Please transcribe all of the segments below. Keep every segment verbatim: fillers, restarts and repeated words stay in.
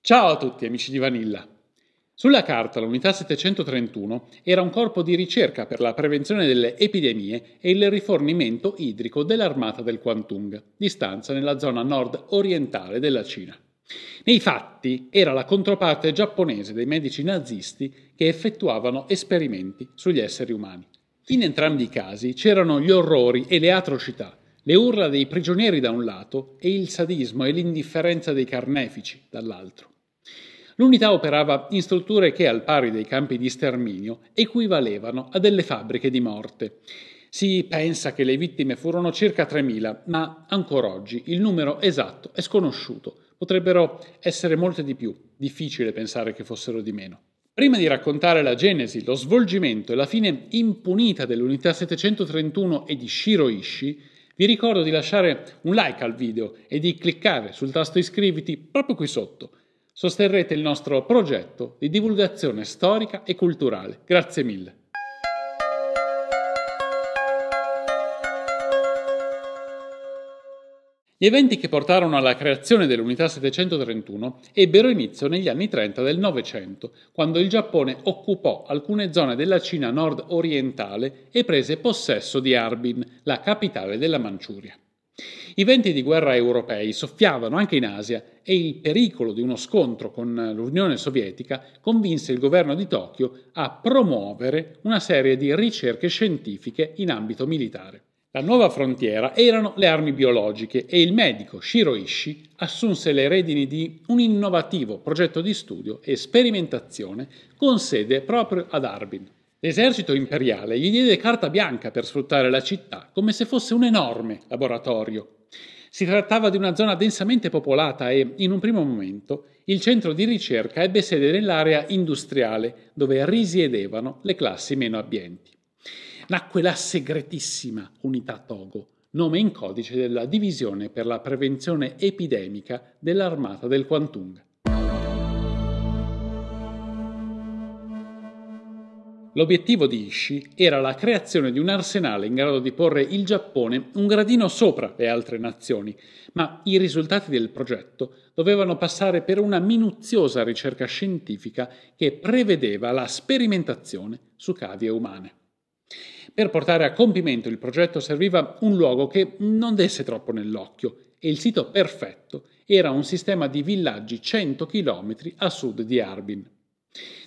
Ciao a tutti amici di Vanilla. Sulla carta l'unità settecentotrentuno era un corpo di ricerca per la prevenzione delle epidemie e il rifornimento idrico dell'armata del Kwantung, di stanza nella zona nord-orientale della Cina. Nei fatti era la controparte giapponese dei medici nazisti che effettuavano esperimenti sugli esseri umani. In entrambi i casi c'erano gli orrori e le atrocità, le urla dei prigionieri da un lato e il sadismo e l'indifferenza dei carnefici dall'altro. L'unità operava in strutture che, al pari dei campi di sterminio, equivalevano a delle fabbriche di morte. Si pensa che le vittime furono circa tremila, ma ancora oggi il numero esatto è sconosciuto. Potrebbero essere molte di più, difficile pensare che fossero di meno. Prima di raccontare la genesi, lo svolgimento e la fine impunita dell'unità settecentotrentuno e di Shirō Ishii, vi ricordo di lasciare un like al video e di cliccare sul tasto iscriviti proprio qui sotto. Sosterrete il nostro progetto di divulgazione storica e culturale. Grazie mille. Gli eventi che portarono alla creazione dell'unità settecentotrentuno ebbero inizio negli anni trenta del Novecento, quando il Giappone occupò alcune zone della Cina nord-orientale e prese possesso di Harbin, la capitale della Manciuria. I venti di guerra europei soffiavano anche in Asia e il pericolo di uno scontro con l'Unione Sovietica convinse il governo di Tokyo a promuovere una serie di ricerche scientifiche in ambito militare. La nuova frontiera erano le armi biologiche e il medico Shirō Ishii assunse le redini di un innovativo progetto di studio e sperimentazione con sede proprio ad Harbin. L'esercito imperiale gli diede carta bianca per sfruttare la città come se fosse un enorme laboratorio. Si trattava di una zona densamente popolata e, in un primo momento, il centro di ricerca ebbe sede nell'area industriale dove risiedevano le classi meno abbienti. Nacque la segretissima Unità Togo, nome in codice della divisione per la prevenzione epidemica dell'armata del Kwantung. L'obiettivo di Ishii era la creazione di un arsenale in grado di porre il Giappone un gradino sopra le altre nazioni, ma i risultati del progetto dovevano passare per una minuziosa ricerca scientifica che prevedeva la sperimentazione su cavie umane. Per portare a compimento il progetto serviva un luogo che non desse troppo nell'occhio e il sito perfetto era un sistema di villaggi cento chilometri a sud di Harbin.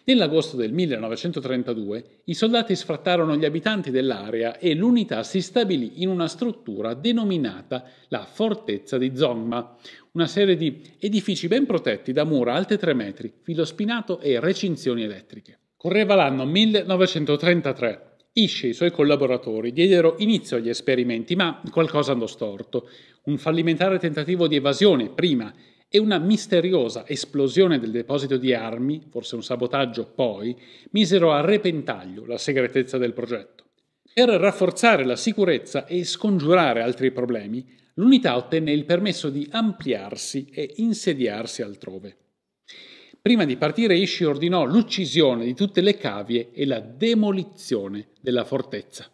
Nell'agosto del millenovecentotrentadue i soldati sfrattarono gli abitanti dell'area e l'unità si stabilì in una struttura denominata la Fortezza di Zhongma, una serie di edifici ben protetti da mura alte tre metri, filo spinato e recinzioni elettriche. Correva l'anno millenovecentotrentatré. Ishii e i suoi collaboratori diedero inizio agli esperimenti, ma qualcosa andò storto. Un fallimentare tentativo di evasione, prima, e una misteriosa esplosione del deposito di armi, forse un sabotaggio, poi, misero a repentaglio la segretezza del progetto. Per rafforzare la sicurezza e scongiurare altri problemi, l'unità ottenne il permesso di ampliarsi e insediarsi altrove. Prima di partire Ishii ordinò l'uccisione di tutte le cavie e la demolizione della fortezza.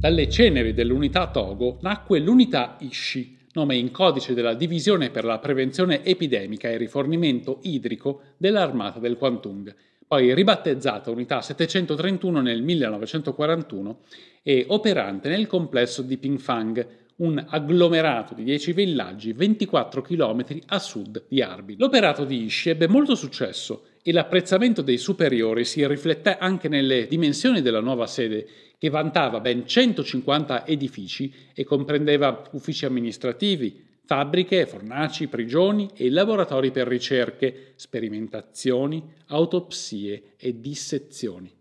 Dalle ceneri dell'unità Togo nacque l'unità Ishii, nome in codice della divisione per la prevenzione epidemica e rifornimento idrico dell'armata del Kwantung, poi ribattezzata unità settecentotrentun nel millenovecentoquarantuno e operante nel complesso di Pingfang, un agglomerato di dieci villaggi ventiquattro chilometri a sud di Harbin. L'operato di Ishii ebbe molto successo e l'apprezzamento dei superiori si riflette anche nelle dimensioni della nuova sede, che vantava ben centocinquanta edifici e comprendeva uffici amministrativi, fabbriche, fornaci, prigioni e laboratori per ricerche, sperimentazioni, autopsie e dissezioni.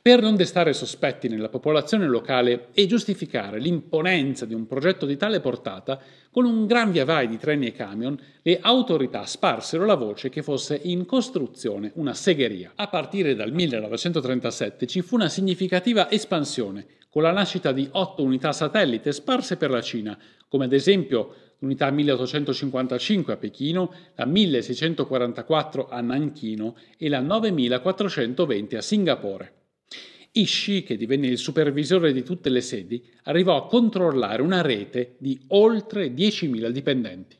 Per non destare sospetti nella popolazione locale e giustificare l'imponenza di un progetto di tale portata, con un gran via vai di treni e camion, le autorità sparsero la voce che fosse in costruzione una segheria. A partire dal millenovecentotrentasette ci fu una significativa espansione, con la nascita di otto unità satellite sparse per la Cina, come ad esempio l'unità milleottocentocinquantacinque a Pechino, la milleseicentoquarantaquattro a Nanchino e la novemilaquattrocentoventi a Singapore. Ishii, che divenne il supervisore di tutte le sedi, arrivò a controllare una rete di oltre diecimila dipendenti.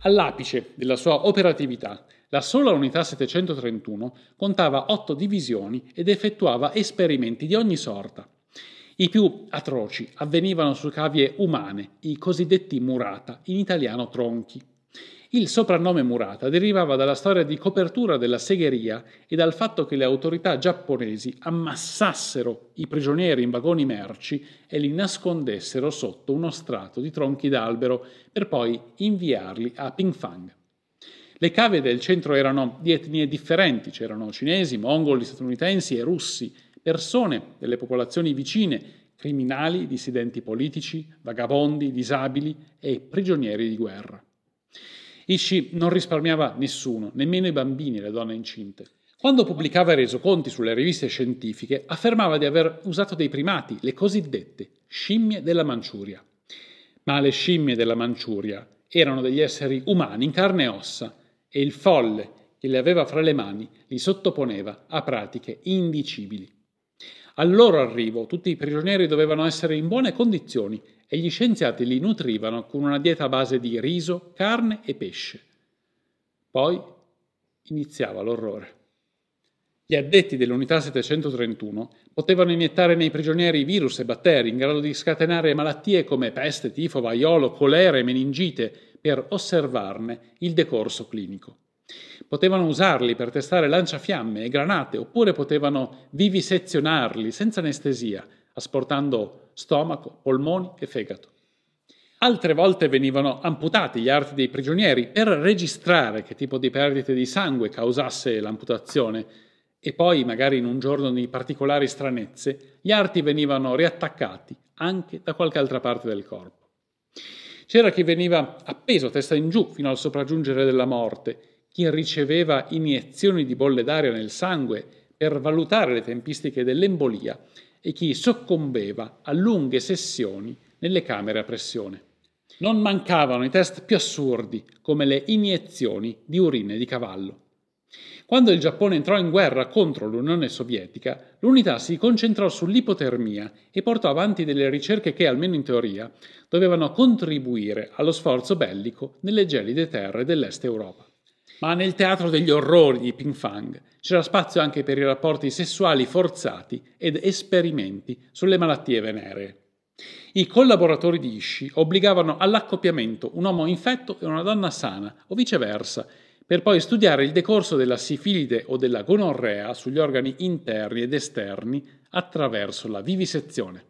All'apice della sua operatività, la sola unità settecentotrentuno contava otto divisioni ed effettuava esperimenti di ogni sorta. I più atroci avvenivano su cavie umane, i cosiddetti murata, in italiano tronchi. Il soprannome murata derivava dalla storia di copertura della segheria e dal fatto che le autorità giapponesi ammassassero i prigionieri in vagoni merci e li nascondessero sotto uno strato di tronchi d'albero per poi inviarli a Pingfang. Le cave del centro erano di etnie differenti, c'erano cinesi, mongoli, statunitensi e russi, persone delle popolazioni vicine, criminali, dissidenti politici, vagabondi, disabili e prigionieri di guerra. Ishii non risparmiava nessuno, nemmeno i bambini e le donne incinte. Quando pubblicava i resoconti sulle riviste scientifiche, affermava di aver usato dei primati, le cosiddette scimmie della Manciuria. Ma le scimmie della Manciuria erano degli esseri umani in carne e ossa, e il folle che li aveva fra le mani li sottoponeva a pratiche indicibili. Al loro arrivo tutti i prigionieri dovevano essere in buone condizioni e gli scienziati li nutrivano con una dieta a base di riso, carne e pesce. Poi iniziava l'orrore. Gli addetti dell'unità settecentotrentuno potevano iniettare nei prigionieri virus e batteri in grado di scatenare malattie come peste, tifo, vaiolo, colera e meningite per osservarne il decorso clinico. Potevano usarli per testare lanciafiamme e granate oppure potevano vivisezionarli senza anestesia, asportando stomaco, polmoni e fegato. Altre volte venivano amputati gli arti dei prigionieri per registrare che tipo di perdite di sangue causasse l'amputazione e poi, magari in un giorno di particolari stranezze, gli arti venivano riattaccati anche da qualche altra parte del corpo. C'era chi veniva appeso testa in giù fino al sopraggiungere della morte, chi riceveva iniezioni di bolle d'aria nel sangue per valutare le tempistiche dell'embolia e chi soccombeva a lunghe sessioni nelle camere a pressione. Non mancavano i test più assurdi, come le iniezioni di urine di cavallo. Quando il Giappone entrò in guerra contro l'Unione Sovietica, l'unità si concentrò sull'ipotermia e portò avanti delle ricerche che, almeno in teoria, dovevano contribuire allo sforzo bellico nelle gelide terre dell'Est Europa. Ma nel teatro degli orrori di Pingfang c'era spazio anche per i rapporti sessuali forzati ed esperimenti sulle malattie veneree. I collaboratori di Ishii obbligavano all'accoppiamento un uomo infetto e una donna sana, o viceversa, per poi studiare il decorso della sifilide o della gonorrea sugli organi interni ed esterni attraverso la vivisezione.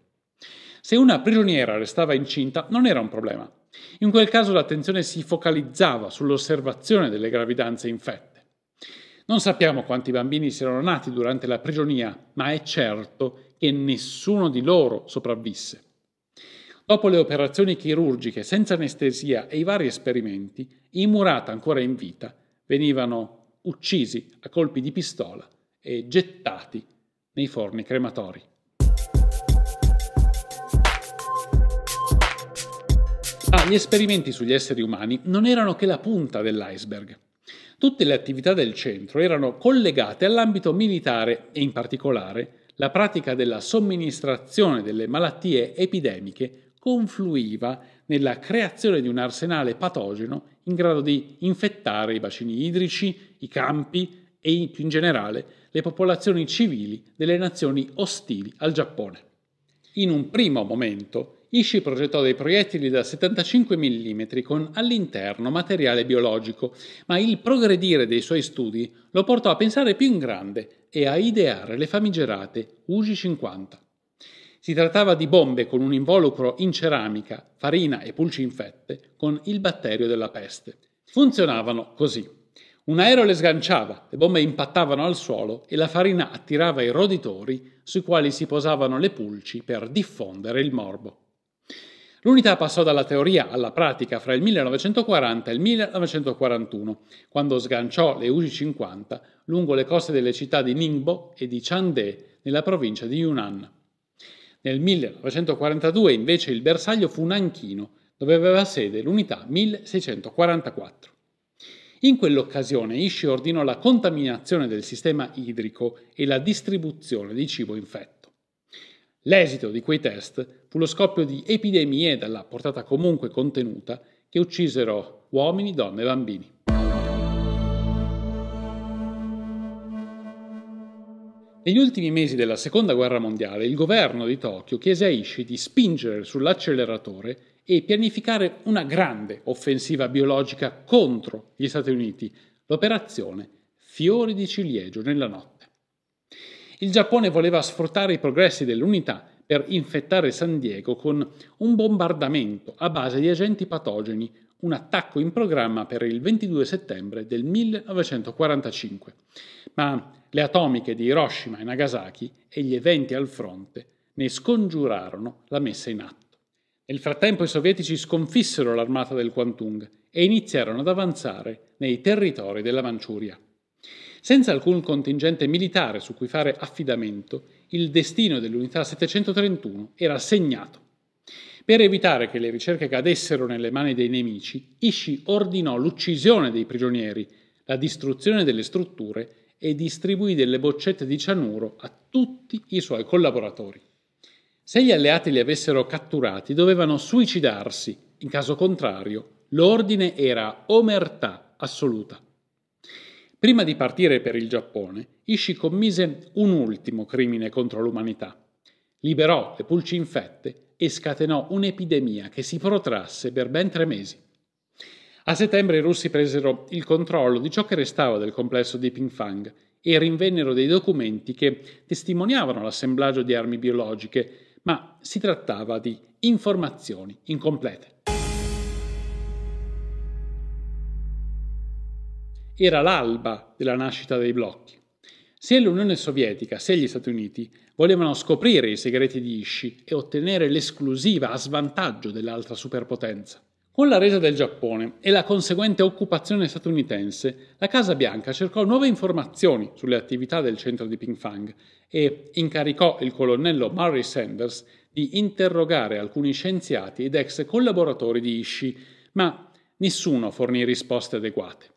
Se una prigioniera restava incinta non era un problema. In quel caso l'attenzione si focalizzava sull'osservazione delle gravidanze infette. Non sappiamo quanti bambini siano nati durante la prigionia, ma è certo che nessuno di loro sopravvisse. Dopo le operazioni chirurgiche senza anestesia e i vari esperimenti, i murata ancora in vita venivano uccisi a colpi di pistola e gettati nei forni crematori. Ah, gli esperimenti sugli esseri umani non erano che la punta dell'iceberg. Tutte le attività del centro erano collegate all'ambito militare e in particolare la pratica della somministrazione delle malattie epidemiche confluiva nella creazione di un arsenale patogeno in grado di infettare i bacini idrici, i campi e più in generale le popolazioni civili delle nazioni ostili al Giappone. In un primo momento Ishii progettò dei proiettili da settantacinque millimetri con all'interno materiale biologico, ma il progredire dei suoi studi lo portò a pensare più in grande e a ideare le famigerate U G cinquanta. Si trattava di bombe con un involucro in ceramica, farina e pulci infette con il batterio della peste. Funzionavano così. Un aereo le sganciava, le bombe impattavano al suolo e la farina attirava i roditori sui quali si posavano le pulci per diffondere il morbo. L'unità passò dalla teoria alla pratica fra il millenovecentoquaranta e il millenovecentoquarantuno, quando sganciò le U G cinquanta lungo le coste delle città di Ningbo e di Chande, nella provincia di Yunnan. Nel millenovecentoquarantadue invece il bersaglio fu Nanchino, dove aveva sede l'unità milleseicentoquarantaquattro. In quell'occasione Ishii ordinò la contaminazione del sistema idrico e la distribuzione di cibo infetto. L'esito di quei test fu lo scoppio di epidemie dalla portata comunque contenuta che uccisero uomini, donne e bambini. Negli ultimi mesi della Seconda Guerra Mondiale il governo di Tokyo chiese a Ishii di spingere sull'acceleratore e pianificare una grande offensiva biologica contro gli Stati Uniti, l'operazione Fiori di Ciliegio nella notte. Il Giappone voleva sfruttare i progressi dell'unità per infettare San Diego con un bombardamento a base di agenti patogeni, un attacco in programma per il ventidue settembre del millenovecentoquarantacinque. Ma le atomiche di Hiroshima e Nagasaki e gli eventi al fronte ne scongiurarono la messa in atto. Nel frattempo i sovietici sconfissero l'armata del Kwantung e iniziarono ad avanzare nei territori della Manciuria. Senza alcun contingente militare su cui fare affidamento, il destino dell'unità settecentotrentuno era segnato. Per evitare che le ricerche cadessero nelle mani dei nemici, Ishii ordinò l'uccisione dei prigionieri, la distruzione delle strutture e distribuì delle boccette di cianuro a tutti i suoi collaboratori. Se gli alleati li avessero catturati dovevano suicidarsi, in caso contrario l'ordine era omertà assoluta. Prima di partire per il Giappone, Ishii commise un ultimo crimine contro l'umanità. Liberò le pulci infette e scatenò un'epidemia che si protrasse per ben tre mesi. A settembre i russi presero il controllo di ciò che restava del complesso di Pingfang e rinvennero dei documenti che testimoniavano l'assemblaggio di armi biologiche, ma si trattava di informazioni incomplete. Era l'alba della nascita dei blocchi. Sia l'Unione Sovietica sia gli Stati Uniti volevano scoprire i segreti di Ishii e ottenere l'esclusiva a svantaggio dell'altra superpotenza. Con la resa del Giappone e la conseguente occupazione statunitense, la Casa Bianca cercò nuove informazioni sulle attività del centro di Pingfang e incaricò il colonnello Murray Sanders di interrogare alcuni scienziati ed ex collaboratori di Ishii, ma nessuno fornì risposte adeguate.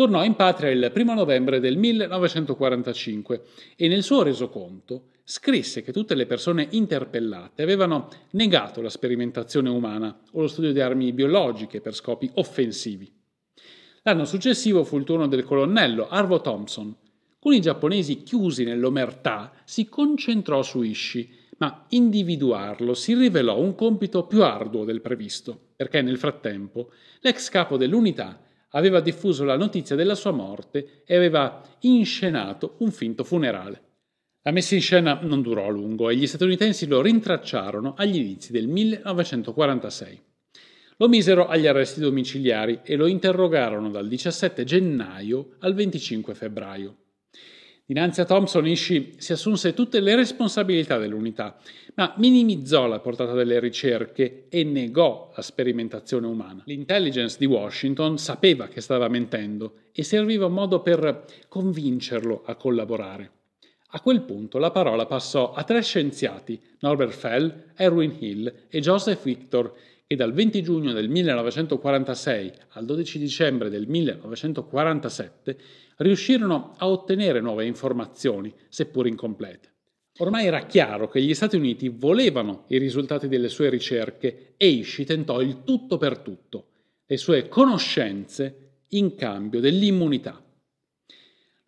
Tornò in patria il primo novembre del millenovecentoquarantacinque e nel suo resoconto scrisse che tutte le persone interpellate avevano negato la sperimentazione umana o lo studio di armi biologiche per scopi offensivi. L'anno successivo fu il turno del colonnello Arvo Thompson. Con i giapponesi chiusi nell'omertà si concentrò su Ishii, ma individuarlo si rivelò un compito più arduo del previsto, perché nel frattempo l'ex capo dell'unità aveva diffuso la notizia della sua morte e aveva inscenato un finto funerale. La messa in scena non durò a lungo e gli statunitensi lo rintracciarono agli inizi del millenovecentoquarantasei. Lo misero agli arresti domiciliari e lo interrogarono dal diciassette gennaio al venticinque febbraio. Dinanzi a Thompson, Ishii si assunse tutte le responsabilità dell'unità, ma minimizzò la portata delle ricerche e negò la sperimentazione umana. L'intelligence di Washington sapeva che stava mentendo e serviva un modo per convincerlo a collaborare. A quel punto la parola passò a tre scienziati, Norbert Fell, Erwin Hill e Joseph Victor, che dal venti giugno del millenovecentoquarantasei al dodici dicembre del millenovecentoquarantasette riuscirono a ottenere nuove informazioni, seppur incomplete. Ormai era chiaro che gli Stati Uniti volevano i risultati delle sue ricerche e Ishii tentò il tutto per tutto, le sue conoscenze in cambio dell'immunità.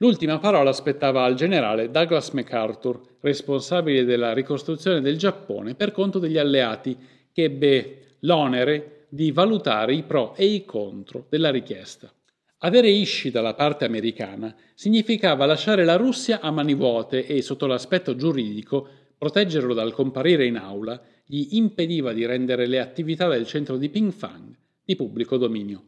L'ultima parola spettava al generale Douglas MacArthur, responsabile della ricostruzione del Giappone per conto degli alleati, che ebbe l'onere di valutare i pro e i contro della richiesta. Avere Ishii dalla parte americana significava lasciare la Russia a mani vuote e, sotto l'aspetto giuridico, proteggerlo dal comparire in aula gli impediva di rendere le attività del centro di Pingfang di pubblico dominio.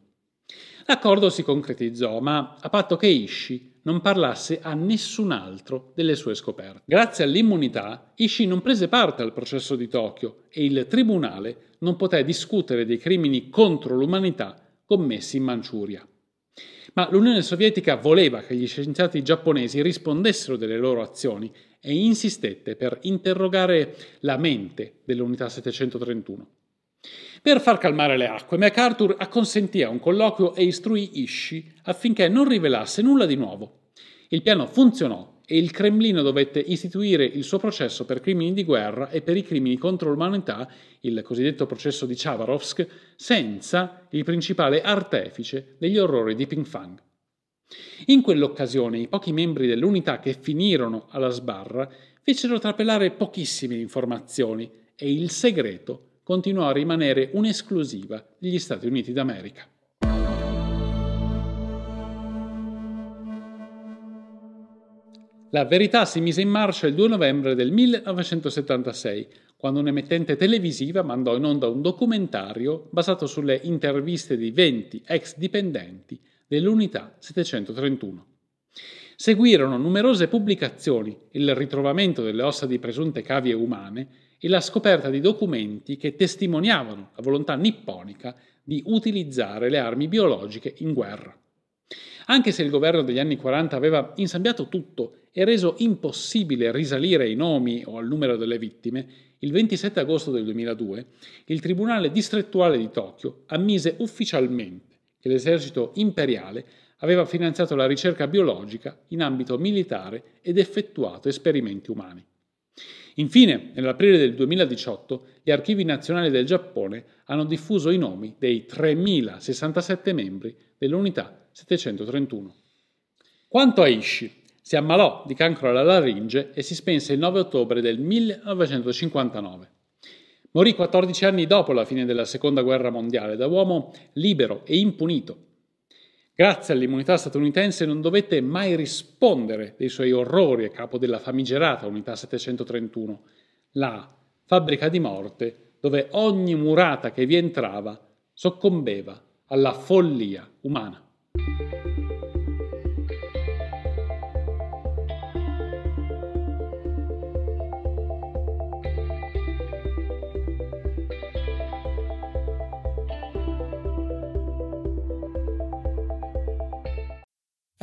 L'accordo si concretizzò, ma a patto che Ishii non parlasse a nessun altro delle sue scoperte. Grazie all'immunità, Ishii non prese parte al processo di Tokyo e il tribunale non poté discutere dei crimini contro l'umanità commessi in Manciuria. Ma l'Unione Sovietica voleva che gli scienziati giapponesi rispondessero delle loro azioni e insistette per interrogare la mente dell'Unità settecentotrentuno. Per far calmare le acque, MacArthur acconsentì a un colloquio e istruì Ishii affinché non rivelasse nulla di nuovo. Il piano funzionò e il Cremlino dovette istituire il suo processo per crimini di guerra e per i crimini contro l'umanità, il cosiddetto processo di Chavarovsk, senza il principale artefice degli orrori di Pingfang. In quell'occasione i pochi membri dell'unità che finirono alla sbarra fecero trapelare pochissime informazioni e il segreto continuò a rimanere un'esclusiva degli Stati Uniti d'America. La verità si mise in marcia il due novembre del millenovecentosettantasei, quando un'emittente televisiva mandò in onda un documentario basato sulle interviste di venti ex dipendenti dell'Unità settecentotrentuno. Seguirono numerose pubblicazioni, il ritrovamento delle ossa di presunte cavie umane e la scoperta di documenti che testimoniavano la volontà nipponica di utilizzare le armi biologiche in guerra. Anche se il governo degli anni quaranta aveva insabbiato tutto e reso impossibile risalire ai nomi o al numero delle vittime, il ventisette agosto del duemiladue il Tribunale distrettuale di Tokyo ammise ufficialmente che l'esercito imperiale aveva finanziato la ricerca biologica in ambito militare ed effettuato esperimenti umani. Infine, nell'aprile del duemiladiciotto, gli archivi nazionali del Giappone hanno diffuso i nomi dei tremila sessantasette membri dell'Unità settecentotrentuno. Quanto a Ishii, si ammalò di cancro alla laringe e si spense il nove ottobre del millenovecentocinquantanove. Morì quattordici anni dopo la fine della Seconda Guerra Mondiale, da uomo libero e impunito. Grazie all'immunità statunitense non dovette mai rispondere dei suoi orrori a capo della famigerata Unità settecentotrentuno, la fabbrica di morte dove ogni murata che vi entrava soccombeva alla follia umana.